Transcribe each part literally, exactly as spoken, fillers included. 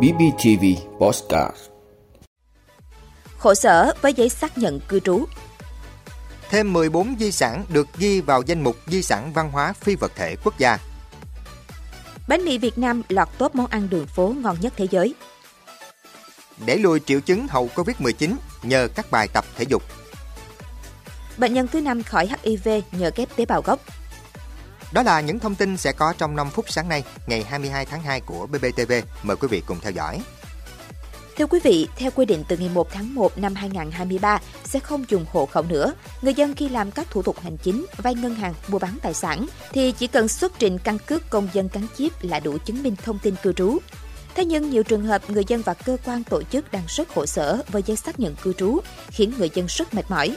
bê bê tê vê Podcast. Khổ sở với giấy xác nhận cư trú. Thêm mười bốn di sản được ghi vào danh mục di sản văn hóa phi vật thể quốc gia. Bánh mì Việt Nam lọt top món ăn đường phố ngon nhất thế giới. Đẩy lùi triệu chứng hậu covid mười chín nhờ các bài tập thể dục. Bệnh nhân thứ năm khỏi hát i vê nhờ ghép tế bào gốc. Đó là những thông tin sẽ có trong năm phút sáng nay, ngày hai mươi hai tháng hai của bê bê tê vê. Mời quý vị cùng theo dõi. Thưa quý vị, theo quy định từ ngày một tháng một năm hai nghìn không trăm hai mươi ba sẽ không dùng hộ khẩu nữa. Người dân khi làm các thủ tục hành chính, vay ngân hàng, mua bán tài sản thì chỉ cần xuất trình căn cước công dân gắn chip là đủ chứng minh thông tin cư trú. Thế nhưng nhiều trường hợp người dân và cơ quan tổ chức đang rất khổ sở với giấy xác nhận cư trú, khiến người dân rất mệt mỏi.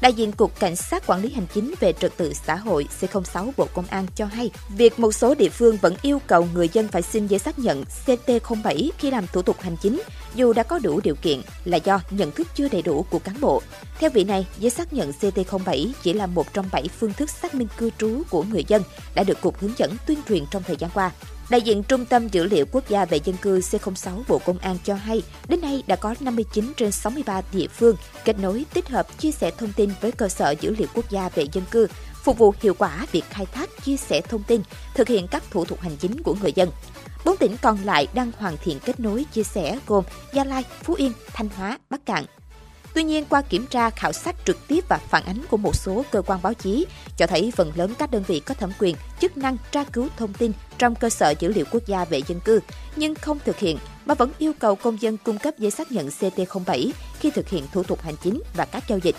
Đại diện Cục Cảnh sát Quản lý Hành chính về Trật tự xã hội xê không sáu Bộ Công an cho hay, việc một số địa phương vẫn yêu cầu người dân phải xin giấy xác nhận xê tê không bảy khi làm thủ tục hành chính, dù đã có đủ điều kiện, là do nhận thức chưa đầy đủ của cán bộ. Theo vị này, giấy xác nhận xê tê không bảy chỉ là một trong bảy phương thức xác minh cư trú của người dân đã được Cục hướng dẫn tuyên truyền trong thời gian qua. Đại diện Trung tâm Dữ liệu Quốc gia về Dân cư xê không sáu Bộ Công an cho hay, đến nay đã có năm mươi chín trên sáu mươi ba địa phương kết nối tích hợp chia sẻ thông tin với cơ sở dữ liệu quốc gia về dân cư, phục vụ hiệu quả việc khai thác chia sẻ thông tin, thực hiện các thủ tục hành chính của người dân. Bốn tỉnh còn lại đang hoàn thiện kết nối chia sẻ gồm Gia Lai, Phú Yên, Thanh Hóa, Bắc Cạn. Tuy nhiên, qua kiểm tra, khảo sát trực tiếp và phản ánh của một số cơ quan báo chí cho thấy phần lớn các đơn vị có thẩm quyền, chức năng tra cứu thông tin trong cơ sở dữ liệu quốc gia về dân cư nhưng không thực hiện mà vẫn yêu cầu công dân cung cấp giấy xác nhận xê tê không bảy khi thực hiện thủ tục hành chính và các giao dịch.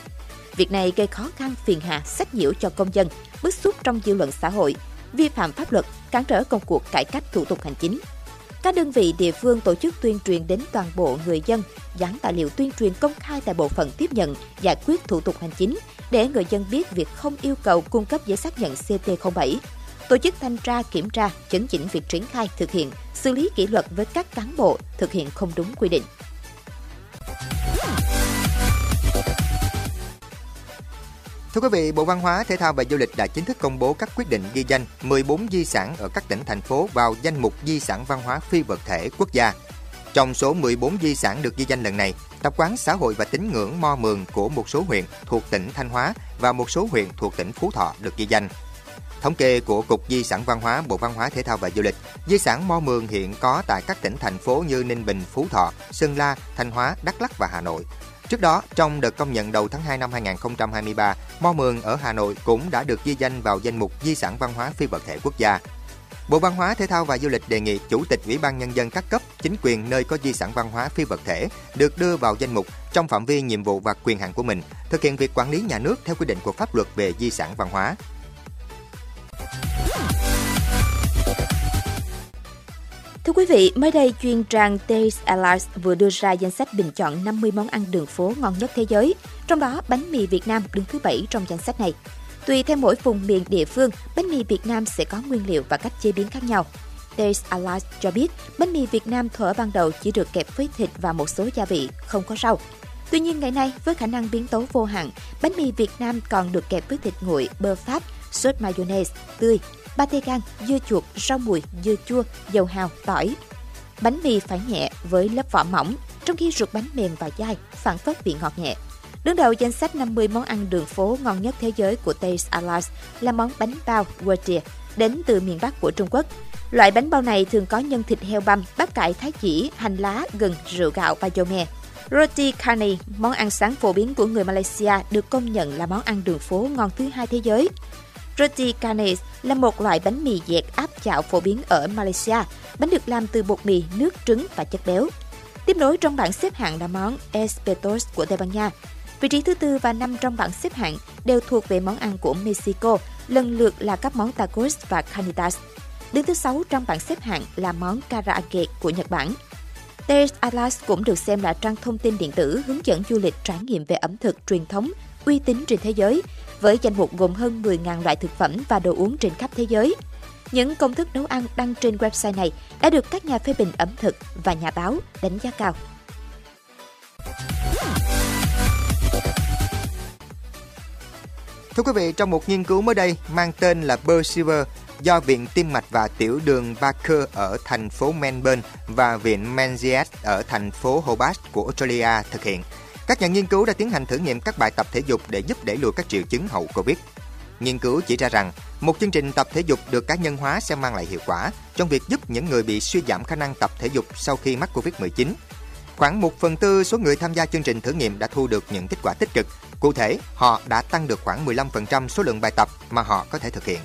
Việc này gây khó khăn, phiền hà, sách nhiễu cho công dân, bức xúc trong dư luận xã hội, vi phạm pháp luật, cản trở công cuộc cải cách thủ tục hành chính. Các đơn vị địa phương tổ chức tuyên truyền đến toàn bộ người dân, dán tài liệu tuyên truyền công khai tại bộ phận tiếp nhận, giải quyết thủ tục hành chính để người dân biết việc không yêu cầu cung cấp giấy xác nhận xê tê không bảy. Tổ chức thanh tra, kiểm tra, chấn chỉnh việc triển khai thực hiện, xử lý kỷ luật với các cán bộ thực hiện không đúng quy định. Thưa quý vị, Bộ Văn hóa, Thể thao và Du lịch đã chính thức công bố các quyết định ghi danh mười bốn di sản ở các tỉnh, thành phố vào danh mục di sản văn hóa phi vật thể quốc gia. Trong số mười bốn di sản được ghi danh lần này, tập quán xã hội và tín ngưỡng Mo Mường của một số huyện thuộc tỉnh Thanh Hóa và một số huyện thuộc tỉnh Phú Thọ được ghi danh. Thống kê của Cục Di sản Văn hóa, Bộ Văn hóa, Thể thao và Du lịch, di sản Mo Mường hiện có tại các tỉnh, thành phố như Ninh Bình, Phú Thọ, Sơn La, Thanh Hóa, Đắk Lắk và Hà Nội. Trước đó, trong đợt công nhận đầu tháng hai năm hai nghìn không trăm hai mươi ba, Mo Mường ở Hà Nội cũng đã được ghi danh vào danh mục di sản văn hóa phi vật thể quốc gia. Bộ Văn hóa, Thể thao và Du lịch đề nghị Chủ tịch Ủy ban Nhân dân các cấp, chính quyền nơi có di sản văn hóa phi vật thể được đưa vào danh mục trong phạm vi nhiệm vụ và quyền hạn của mình, thực hiện việc quản lý nhà nước theo quy định của pháp luật về di sản văn hóa. Thưa quý vị, mới đây chuyên trang Taste Atlas vừa đưa ra danh sách bình chọn năm mươi món ăn đường phố ngon nhất thế giới, trong đó bánh mì Việt Nam đứng thứ bảy trong danh sách này. Tùy theo mỗi vùng miền địa phương, bánh mì Việt Nam sẽ có nguyên liệu và cách chế biến khác nhau. Taste Atlas cho biết, bánh mì Việt Nam thuở ban đầu chỉ được kẹp với thịt và một số gia vị, không có rau. Tuy nhiên ngày nay, với khả năng biến tấu vô hạn, bánh mì Việt Nam còn được kẹp với thịt nguội, bơ Pháp, sốt mayonnaise tươi, pate gan, dưa chuột, rau mùi, dưa chua, dầu hào, tỏi. Bánh mì phải nhẹ với lớp vỏ mỏng, trong khi ruột bánh mềm và dai, phảng phất vị ngọt nhẹ. Đứng đầu danh sách năm mươi món ăn đường phố ngon nhất thế giới của Taste Atlas là món bánh bao Wurtia, đến từ miền Bắc của Trung Quốc. Loại bánh bao này thường có nhân thịt heo băm, bắp cải, thái chỉ, hành lá, gừng, rượu gạo và dầu mè. Roti Khani, món ăn sáng phổ biến của người Malaysia, được công nhận là món ăn đường phố ngon thứ hai thế giới. Roti Khani là một loại bánh mì dẹt áp chảo phổ biến ở Malaysia. Bánh được làm từ bột mì, nước, trứng và chất béo. Tiếp nối trong bảng xếp hạng là món Espetos của Tây Ban Nha. Vị trí thứ tư và năm trong bảng xếp hạng đều thuộc về món ăn của Mexico, lần lượt là các món tacos và carnitas. Đứng thứ sáu trong bảng xếp hạng là món karaage của Nhật Bản. Taste Atlas cũng được xem là trang thông tin điện tử hướng dẫn du lịch trải nghiệm về ẩm thực truyền thống uy tín trên thế giới, với danh mục gồm hơn mười nghìn loại thực phẩm và đồ uống trên khắp thế giới. Những công thức nấu ăn đăng trên website này đã được các nhà phê bình ẩm thực và nhà báo đánh giá cao. Thưa quý vị, trong một nghiên cứu mới đây mang tên là Burr Silver, do Viện Tim mạch và Tiểu đường Baker ở thành phố Melbourne và Viện Menzies ở thành phố Hobart của Australia thực hiện. Các nhà nghiên cứu đã tiến hành thử nghiệm các bài tập thể dục để giúp đẩy lùi các triệu chứng hậu Covid. Nghiên cứu chỉ ra rằng, một chương trình tập thể dục được cá nhân hóa sẽ mang lại hiệu quả trong việc giúp những người bị suy giảm khả năng tập thể dục sau khi mắc Covid mười chín. Khoảng một phần tư số người tham gia chương trình thử nghiệm đã thu được những kết quả tích cực. Cụ thể, họ đã tăng được khoảng mười lăm phần trăm số lượng bài tập mà họ có thể thực hiện.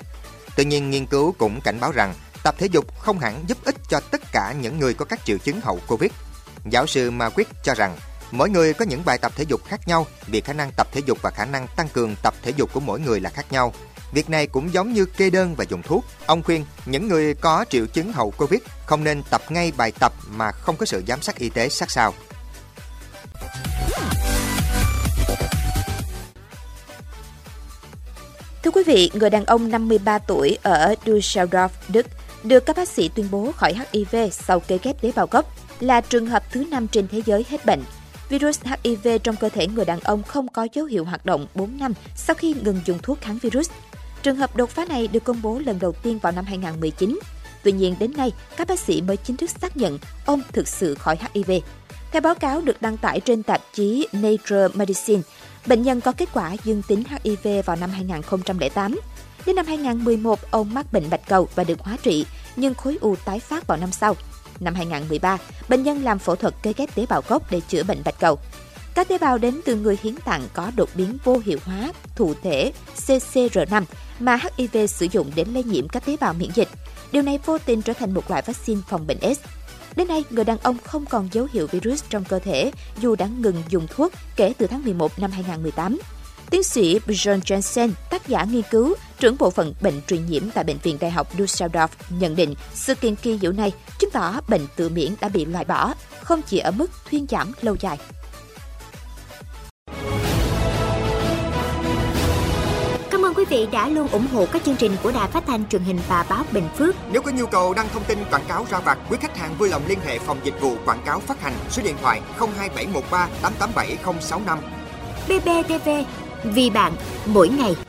Tuy nhiên, nghiên cứu cũng cảnh báo rằng tập thể dục không hẳn giúp ích cho tất cả những người có các triệu chứng hậu Covid. Giáo sư Maverick cho rằng, mỗi người có những bài tập thể dục khác nhau vì khả năng tập thể dục và khả năng tăng cường tập thể dục của mỗi người là khác nhau. Việc này cũng giống như kê đơn và dùng thuốc. Ông khuyên những người có triệu chứng hậu Covid không nên tập ngay bài tập mà không có sự giám sát y tế sát sao. Thưa quý vị, người đàn ông năm mươi ba tuổi ở Düsseldorf, Đức được các bác sĩ tuyên bố khỏi H I V sau cấy ghép tế bào gốc, là trường hợp thứ năm trên thế giới hết bệnh. Virus H I V trong cơ thể người đàn ông không có dấu hiệu hoạt động bốn năm sau khi ngừng dùng thuốc kháng virus. Trường hợp đột phá này được công bố lần đầu tiên vào năm hai không một chín. Tuy nhiên đến nay, các bác sĩ mới chính thức xác nhận ông thực sự khỏi H I V. Theo báo cáo được đăng tải trên tạp chí Nature Medicine, bệnh nhân có kết quả dương tính H I V vào năm hai không không tám. Đến năm hai không một một, ông mắc bệnh bạch cầu và được hóa trị, nhưng khối u tái phát vào năm sau. Năm hai không một ba, bệnh nhân làm phẫu thuật cấy ghép tế bào gốc để chữa bệnh bạch cầu. Các tế bào đến từ người hiến tặng có đột biến vô hiệu hóa thụ thể C C R năm mà H I V sử dụng để lây nhiễm các tế bào miễn dịch. Điều này vô tình trở thành một loại vaccine phòng bệnh AIDS. Đến nay, người đàn ông không còn dấu hiệu virus trong cơ thể dù đã ngừng dùng thuốc kể từ tháng mười một năm hai không một tám. Tiến sĩ Bjorn Jensen, tác giả nghiên cứu, trưởng bộ phận bệnh truyền nhiễm tại Bệnh viện Đại học Düsseldorf nhận định sự kiện kỳ diệu này chứng tỏ bệnh tự miễn đã bị loại bỏ, không chỉ ở mức thuyên giảm lâu dài. Cảm ơn quý vị đã luôn ủng hộ các chương trình của Đài Phát thanh Truyền hình và Báo Bình Phước. Nếu có nhu cầu đăng thông tin quảng cáo ra vặt, quý khách hàng vui lòng liên hệ phòng dịch vụ quảng cáo phát hành số điện thoại không hai bảy một ba tám tám bảy không sáu năm. bê bê tê vê, vì bạn mỗi ngày.